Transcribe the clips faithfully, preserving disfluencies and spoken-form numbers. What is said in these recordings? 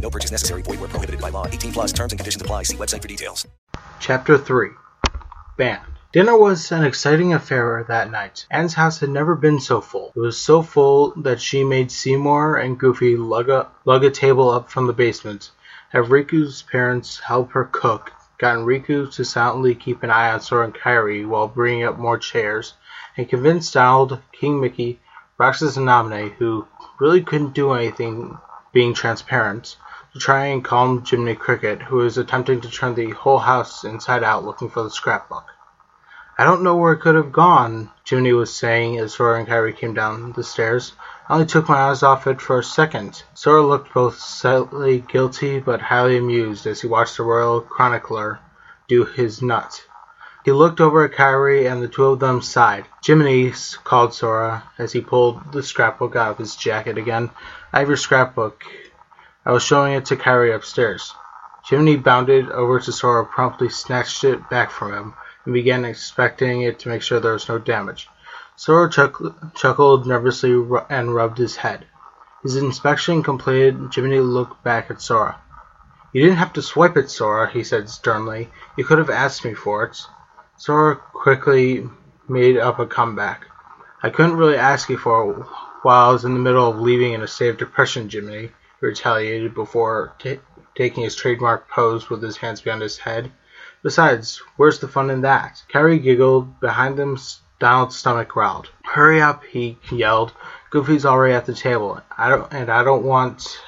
No purchase necessary. Void where prohibited by law. eighteen plus terms and conditions apply. See website for details. Chapter three. Banned. Dinner was an exciting affair that night. Anne's house had never been so full. It was so full that she made Seymour and Goofy lug a, lug a table up from the basement, have Riku's parents help her cook, gotten Riku to silently keep an eye on Sora and Kairi while bringing up more chairs, and convinced Donald, King Mickey, Roxas and Naminé, who really couldn't do anything being transparent, to try and calm Jiminy Cricket, who is attempting to turn the whole house inside out looking for the scrapbook. "I don't know where it could have gone," Jiminy was saying as Sora and Kairi came down the stairs. "I only took my eyes off it for a second." Sora looked both slightly guilty but highly amused as he watched the Royal Chronicler do his nut. He looked over at Kairi and the two of them sighed. "Jiminy," called Sora as he pulled the scrapbook out of his jacket again, "I have your scrapbook. I was showing it to Kairi upstairs." Jiminy bounded over to Sora, promptly snatched it back from him, and began inspecting it to make sure there was no damage. Sora chuck- chuckled nervously ru- and rubbed his head. His inspection completed, Jiminy looked back at Sora. "You didn't have to swipe it, Sora," he said sternly. "You could have asked me for it." Sora quickly made up a comeback. "I couldn't really ask you for it while I was in the middle of leaving in a state of depression, Jiminy," he retaliated before t- taking his trademark pose with his hands behind his head. "Besides, where's the fun in that?" Kairi giggled. Behind them, Donald's stomach growled. "Hurry up," he yelled. "Goofy's already at the table, I don't, and I don't want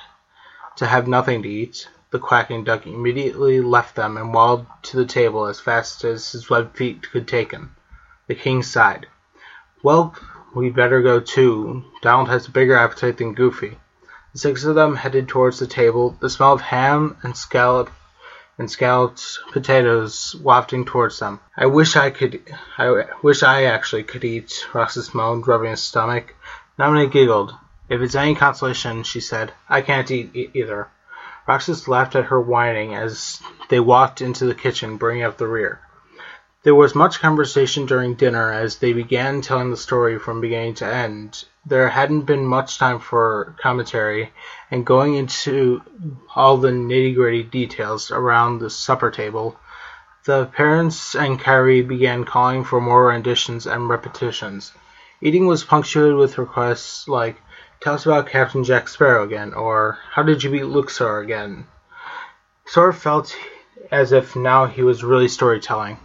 to have nothing to eat." The quacking duck immediately left them and waddled to the table as fast as his webbed feet could take him. The king sighed. "Well, we'd better go too. Donald has a bigger appetite than Goofy." The six of them headed towards the table, the smell of ham and scallop and scalloped potatoes wafting towards them. "I wish I could, I wish I actually could eat," Roxas moaned, rubbing his stomach. Naminé giggled. "If it's any consolation," she said, "I can't eat e- either. Roxas laughed at her whining as they walked into the kitchen, bringing up the rear. There was much conversation during dinner as they began telling the story from beginning to end. There hadn't been much time for commentary and going into all the nitty-gritty details around the supper table. The parents and Kairi began calling for more renditions and repetitions. Eating was punctuated with requests like, "Tell us about Captain Jack Sparrow again," or "How did you beat Luxor again?" Sora felt as if now he was really storytelling.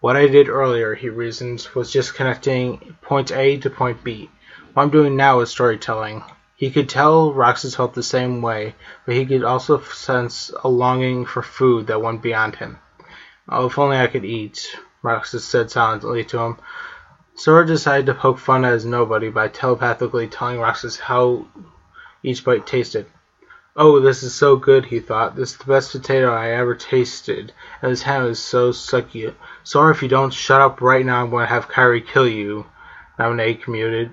"What I did earlier," he reasoned, "was just connecting point A to point B. What I'm doing now is storytelling." He could tell Roxas felt the same way, but he could also sense a longing for food that went beyond him. "Oh, if only I could eat," Roxas said silently to him. Sora decided to poke fun at his nobody by telepathically telling Roxas how each bite tasted. "Oh, this is so good," he thought. "This is the best potato I ever tasted, and this ham is so succulent. Sora, if you don't shut up right now, I'm going to have Kairi kill you," Naminé commuted.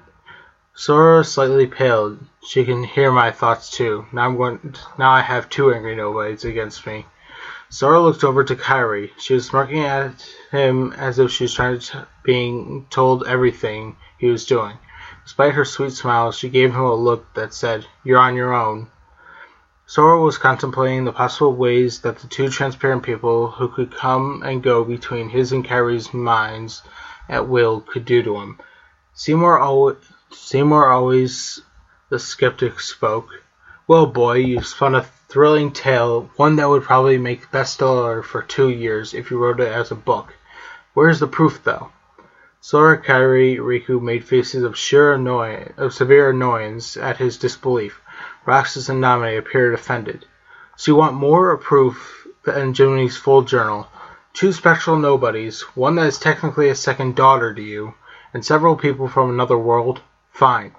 Sora slightly paled. "She can hear my thoughts too. Now I'm going. Now I have two angry nobodies against me." Sora looked over to Kairi. She was smirking at him as if she was trying to t- being told everything he was doing. Despite her sweet smile, she gave him a look that said, "You're on your own." Sora was contemplating the possible ways that the two transparent people who could come and go between his and Kairi's minds at will could do to him. Seymour, al- Seymour always, the skeptic, spoke. "Well, boy, you've spun a th- thrilling tale, one that would probably make bestseller for two years if you wrote it as a book. Where's the proof, though?" Sora, Kairi, Riku made faces of sheer annoy- of severe annoyance at his disbelief. Roxas and Naminé appeared offended. "So you want more proof than Jiminy's full journal? Two spectral nobodies, one that is technically a second daughter to you, and several people from another world? Fine."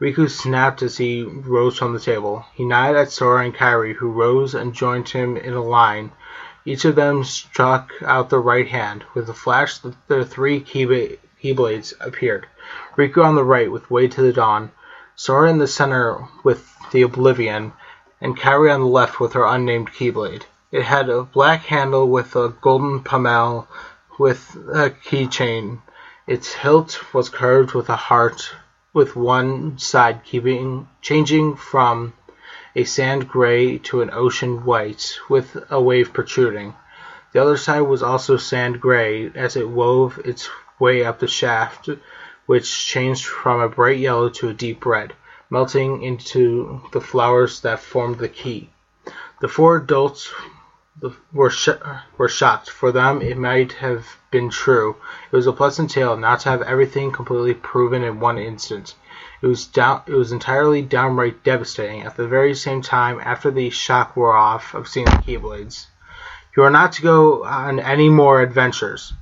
Riku snapped as he rose from the table. He nodded at Sora and Kairi, who rose and joined him in a line Each of them struck out the right hand. With a flash, the, the three key keyblades appeared. Riku on the right with Way to the Dawn, Sora in the center with the Oblivion, and Kairi on the left with her unnamed keyblade. It had a black handle with a golden pommel with a keychain. Its hilt was curved with a heart, with one side keeping changing from a sand gray to an ocean white, with a wave protruding. The other side was also sand gray as it wove its way up the shaft, which changed from a bright yellow to a deep red, melting into the flowers that formed the key. The four adults were sh- were shocked. For them, it might have been true. It was a pleasant tale not to have everything completely proven in one instant. It was down, it was entirely downright devastating. At the very same time, after the shock wore off of seeing the keyblades, you are not to go on any more adventures.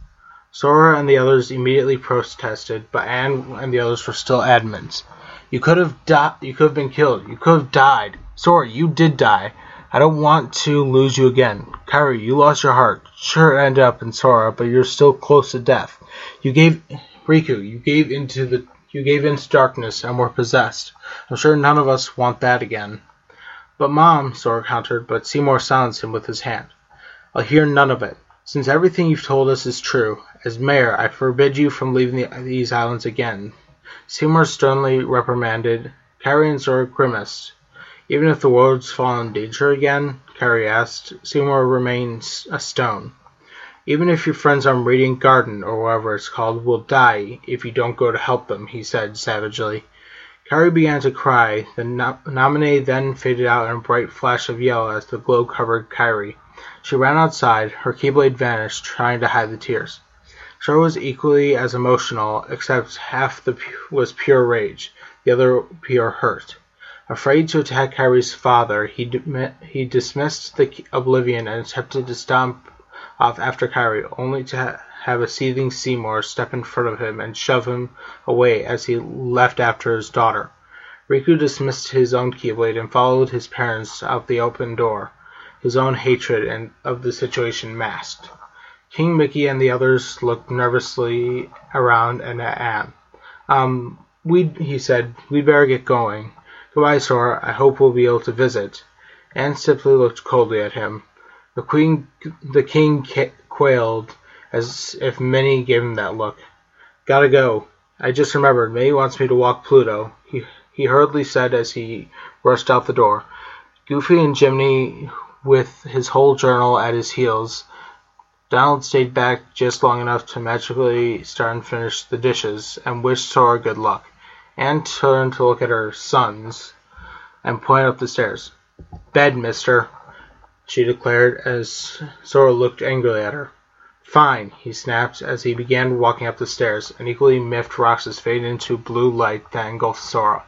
Sora and the others immediately protested, but Anne and the others were still adamant. You could have di- You could have been killed. You could have died. Sora, you did die. I don't want to lose you again. Kairi, you lost your heart. Sure, end up in Sora, but you're still close to death. You gave Riku, you gave into the you gave into darkness and were possessed. I'm sure none of us want that again. But Mom, Sora countered, but Seymour silenced him with his hand. I'll hear none of it. Since everything you've told us is true, as mayor, I forbid you from leaving the, these islands again. Seymour sternly reprimanded. Kairi and Sora grimaced. Even if the world's fallen in danger again? Kairi asked. Seymour remains a stone. Even if your friends on Radiant Garden, or whatever it's called, will die if you don't go to help them, he said savagely. Kairi began to cry. The no- nominee then faded out in a bright flash of yellow as the glow covered Kairi. She ran outside. Her keyblade vanished, trying to hide the tears. Sora was equally as emotional, except half the pu- was pure rage, the other pure hurt. Afraid to attack Kairi's father, he de- he dismissed the Oblivion and attempted to stomp off after Kairi, only to ha- have a seething Seymour step in front of him and shove him away as he left after his daughter. Riku dismissed his own keyblade and followed his parents out the open door, his own hatred and of the situation masked. King Mickey and the others looked nervously around and at Anne. Um, we he said, we'd better get going. Goodbye, Sora. I hope we'll be able to visit. Anne simply looked coldly at him. The queen, the king ca- quailed, as if Minnie gave him that look. Gotta go. I just remembered. Minnie wants me to walk Pluto, he, he hurriedly said as he rushed out the door. Goofy and Jiminy, with his whole journal at his heels. Donald stayed back just long enough to magically start and finish the dishes, and wished Sora good luck. Anne turned to look at her sons and pointed up the stairs. Bed, mister, she declared as Sora looked angrily at her. Fine, he snapped as he began walking up the stairs. An equally miffed Roxas faded into blue light that engulfed Sora.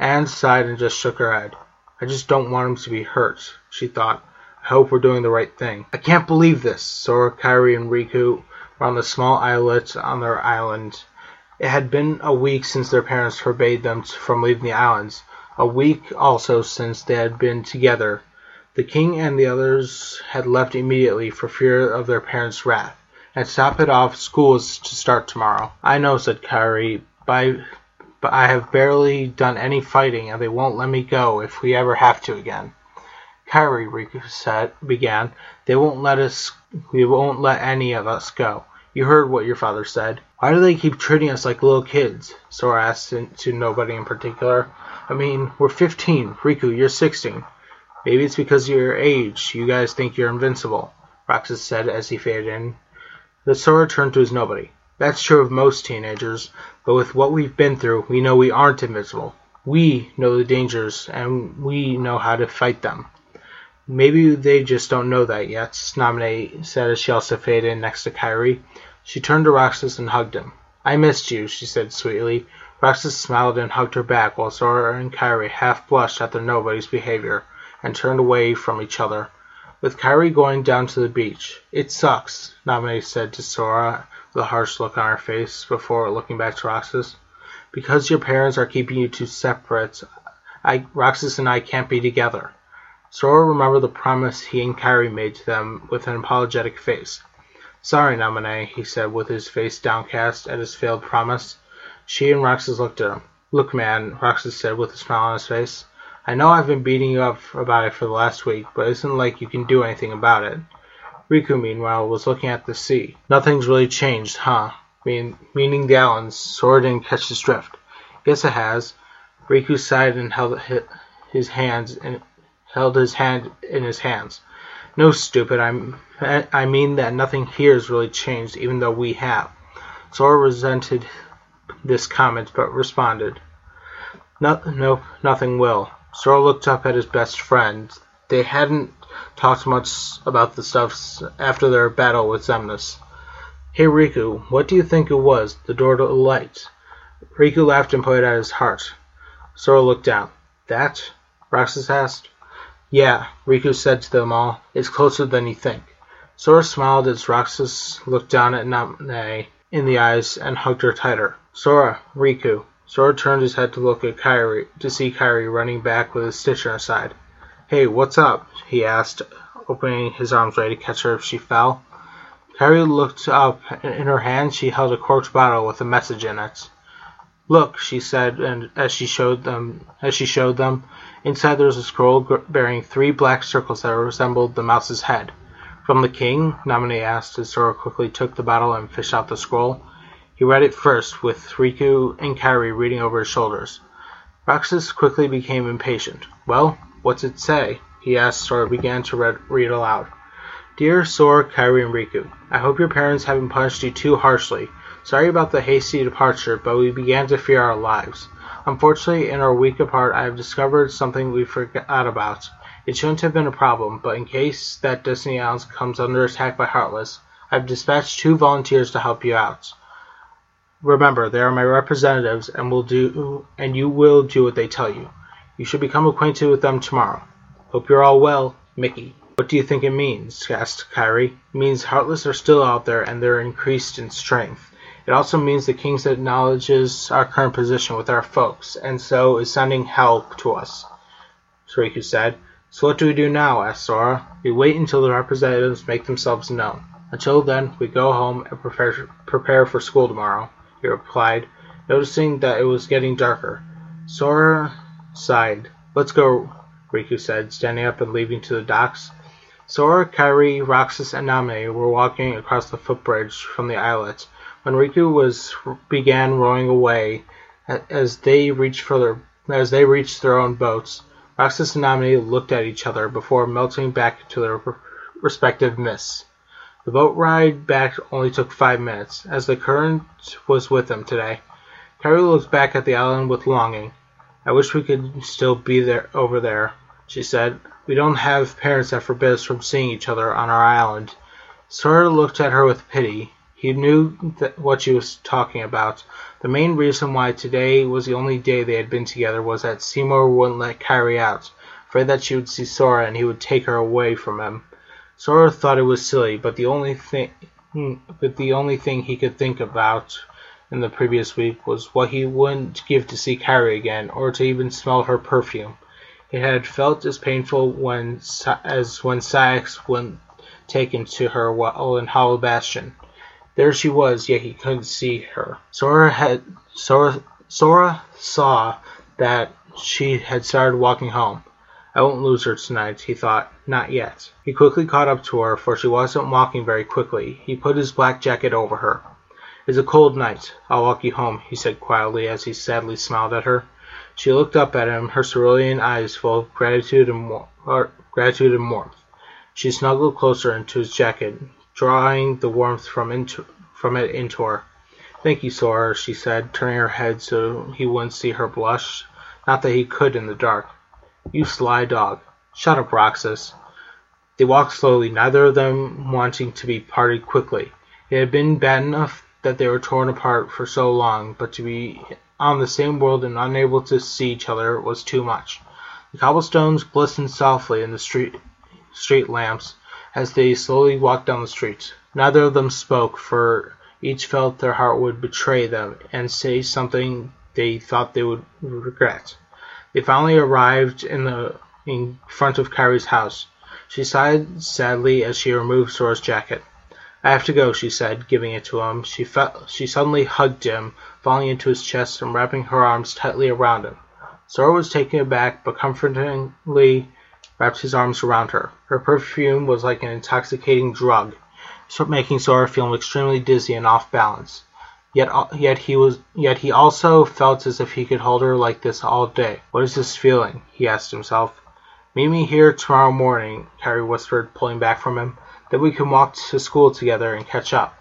Anne sighed and just shook her head. I just don't want him to be hurt, she thought. I hope we're doing the right thing. I can't believe this. Sora, Kairi, and Riku were on the small islet on their island. It had been a week since their parents forbade them from leaving the islands, a week also since they had been together. The king and the others had left immediately for fear of their parents' wrath, and stopped it off schools to start tomorrow. I know, said Kairi, but I have barely done any fighting, and they won't let me go if we ever have to again. Kairi, Riku said, began, they won't let us, we won't let any of us go. You heard what your father said. Why do they keep treating us like little kids? Sora asked to nobody in particular. I mean, we're fifteen. Riku, you're sixteen. Maybe it's because of your age. You guys think you're invincible, Roxas said as he faded in. The Sora turned to his nobody. That's true of most teenagers, but with what we've been through, we know we aren't invincible. We know the dangers, and we know how to fight them. Maybe they just don't know that yet, Snominate said as she also faded in next to Kairi. She turned to Roxas and hugged him. I missed you, she said sweetly. Roxas smiled and hugged her back while Sora and Kairi half blushed at their nobody's behavior and turned away from each other. With Kairi going down to the beach. It sucks, Snominate said to Sora with a harsh look on her face before looking back to Roxas. Because your parents are keeping you two separate, I, Roxas and I can't be together. Sora remembered the promise he and Kairi made to them with an apologetic face. "Sorry, Naminé," he said with his face downcast at his failed promise. She and Roxas looked at him. "Look, man," Roxas said with a smile on his face. "I know I've been beating you up about it for the last week, but it isn't like you can do anything about it." Riku, meanwhile, was looking at the sea. "Nothing's really changed, huh?" Mean, meaning the islands. Sora didn't catch his drift. "Yes, it has." Riku sighed and held his hands and held his hand in his hands. "No, stupid. I'm, I mean that nothing here has really changed, even though we have." Sora resented this comment, but responded, "No, no, nothing will." Sora looked up at his best friend. They hadn't talked much about the stuff after their battle with Xemnas. "Hey, Riku, what do you think it was? The door to the light?" Riku laughed and pointed at his heart. Sora looked down. "That?" Roxas asked. "Yeah," Riku said to them all. "It's closer than you think." Sora smiled as Roxas looked down at Naminé in the eyes and hugged her tighter. "Sora, Riku." Sora turned his head to look at Kairi, to see Kairi running back with a stitch in her side. "Hey, what's up?" he asked, opening his arms ready to catch her if she fell. Kairi looked up, and in her hand she held a corked bottle with a message in it. "Look," she said, and as she showed them, as she showed them, inside there was a scroll bearing three black circles that resembled the mouse's head. "From the king?" Naminé asked as Sora quickly took the bottle and fished out the scroll. He read it first, with Riku and Kairi reading over his shoulders. Roxas quickly became impatient. "Well, what's it say?" he asked. Sora began to read, read aloud. "Dear Sora, Kairi, and Riku, I hope your parents haven't punished you too harshly. Sorry about the hasty departure, but we began to fear our lives. Unfortunately, in our week apart, I have discovered something we forgot about. It shouldn't have been a problem, but in case that Destiny Islands comes under attack by Heartless, I've dispatched two volunteers to help you out. Remember, they are my representatives, and will do, and you will do what they tell you. You should become acquainted with them tomorrow. Hope you're all well, Mickey." "What do you think it means?" asked Kairi. "It means Heartless are still out there, and they're increased in strength. It also means the king acknowledges our current position with our folks, and so is sending help to us," Riku said. "So what do we do now?" asked Sora. "We wait until the representatives make themselves known. Until then, we go home and prepare, prepare for school tomorrow," he replied, noticing that it was getting darker. Sora sighed. "Let's go," Riku said, standing up and leaving to the docks. Sora, Kairi, Roxas, and Naminé were walking across the footbridge from the islet when Riku was began rowing away. As they reached further, as they reached their own boats, Roxas and Naminé looked at each other before melting back into their respective mists. The boat ride back only took five minutes, as the current was with them today. Kairi looked back at the island with longing. "I wish we could still be there over there," she said. "We don't have parents that forbid us from seeing each other on our island." Sora looked at her with pity. He knew that what she was talking about. The main reason why today was the only day they had been together was that Seymour wouldn't let Kairi out, afraid that she would see Sora and he would take her away from him. Sora thought it was silly, but the only thing, but the only thing he could think about in the previous week was what he wouldn't give to see Kairi again, or to even smell her perfume. It had felt as painful when as when Syax wouldn't take him to her while in Hollow Bastion. There she was, yet he couldn't see her. Sora had Sora, Sora saw that she had started walking home. "I won't lose her tonight," he thought. Not yet. He quickly caught up to her, for she wasn't walking very quickly. He put his black jacket over her. "It's a cold night. I'll walk you home," he said quietly as he sadly smiled at her. She looked up at him, her cerulean eyes full of gratitude and, war- gratitude and warmth. She snuggled closer into his jacket, drawing the warmth from into, from it into her. "Thank you, Sora," she said, turning her head so he wouldn't see her blush. Not that he could in the dark. "You sly dog." "Shut up, Roxas." They walked slowly, neither of them wanting to be parted quickly. It had been bad enough that they were torn apart for so long, but to be on the same world and unable to see each other was too much. The cobblestones glistened softly in the street street lamps, as they slowly walked down the street. Neither of them spoke, for each felt their heart would betray them and say something they thought they would regret. They finally arrived in the in front of Kairi's house. She sighed sadly as she removed Sora's jacket. "I have to go," she said, giving it to him. She felt, she suddenly hugged him, falling into his chest and wrapping her arms tightly around him. Sora was taken aback, but comfortingly wrapped his arms around her. Her perfume was like an intoxicating drug, making Sora feel extremely dizzy and off balance. Yet, yet he was, yet he also felt as if he could hold her like this all day. "What is this feeling?" he asked himself. "Meet me here tomorrow morning," Kairi whispered, pulling back from him. "Then we can walk to school together and catch up."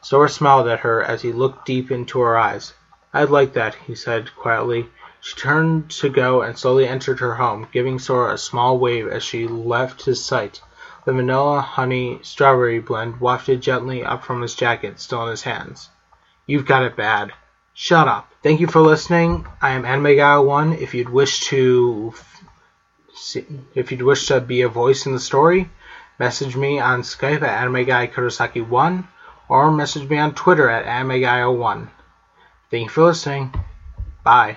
Sora smiled at her as he looked deep into her eyes. "I'd like that," he said quietly. She turned to go and slowly entered her home, giving Sora a small wave as she left his sight. The vanilla honey strawberry blend wafted gently up from his jacket, still in his hands. "You've got it bad. Shut up." Thank you for listening. I am Anime Guy one. If you'd wish to... If you'd wish to be a voice in the story, message me on Skype at Anime Guy Kurosaki one or message me on Twitter at Anime Guy zero one. Thank you for listening. Bye.